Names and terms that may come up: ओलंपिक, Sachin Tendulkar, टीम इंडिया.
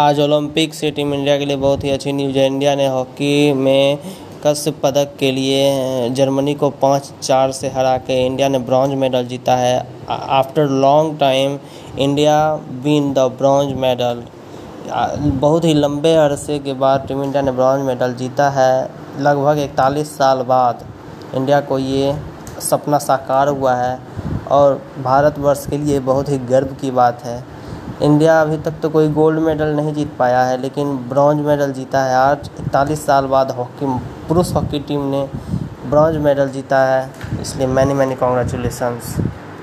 आज ओलंपिक से टीम इंडिया के लिए बहुत ही अच्छी न्यूज़ है। इंडिया ने हॉकी में कांस्य पदक के लिए जर्मनी को 5-4 से हरा के इंडिया ने ब्रॉन्ज मेडल जीता है। After long time India win the bronze medal. बहुत ही लंबे अरसे के बाद टीम इंडिया ने ब्रॉन्ज मेडल जीता है। लगभग 41 साल बाद इंडिया को ये सपना साकार हुआ है और भारतवर्ष के लिए बहुत ही गर्व की बात है। इंडिया अभी तक तो कोई गोल्ड मेडल नहीं जीत पाया है, लेकिन ब्रॉन्ज मेडल जीता है। आज 41 साल बाद हॉकी पुरुष हॉकी टीम ने ब्रॉन्ज मेडल जीता है, इसलिए मैनी कॉन्ग्रेचुलेशंस।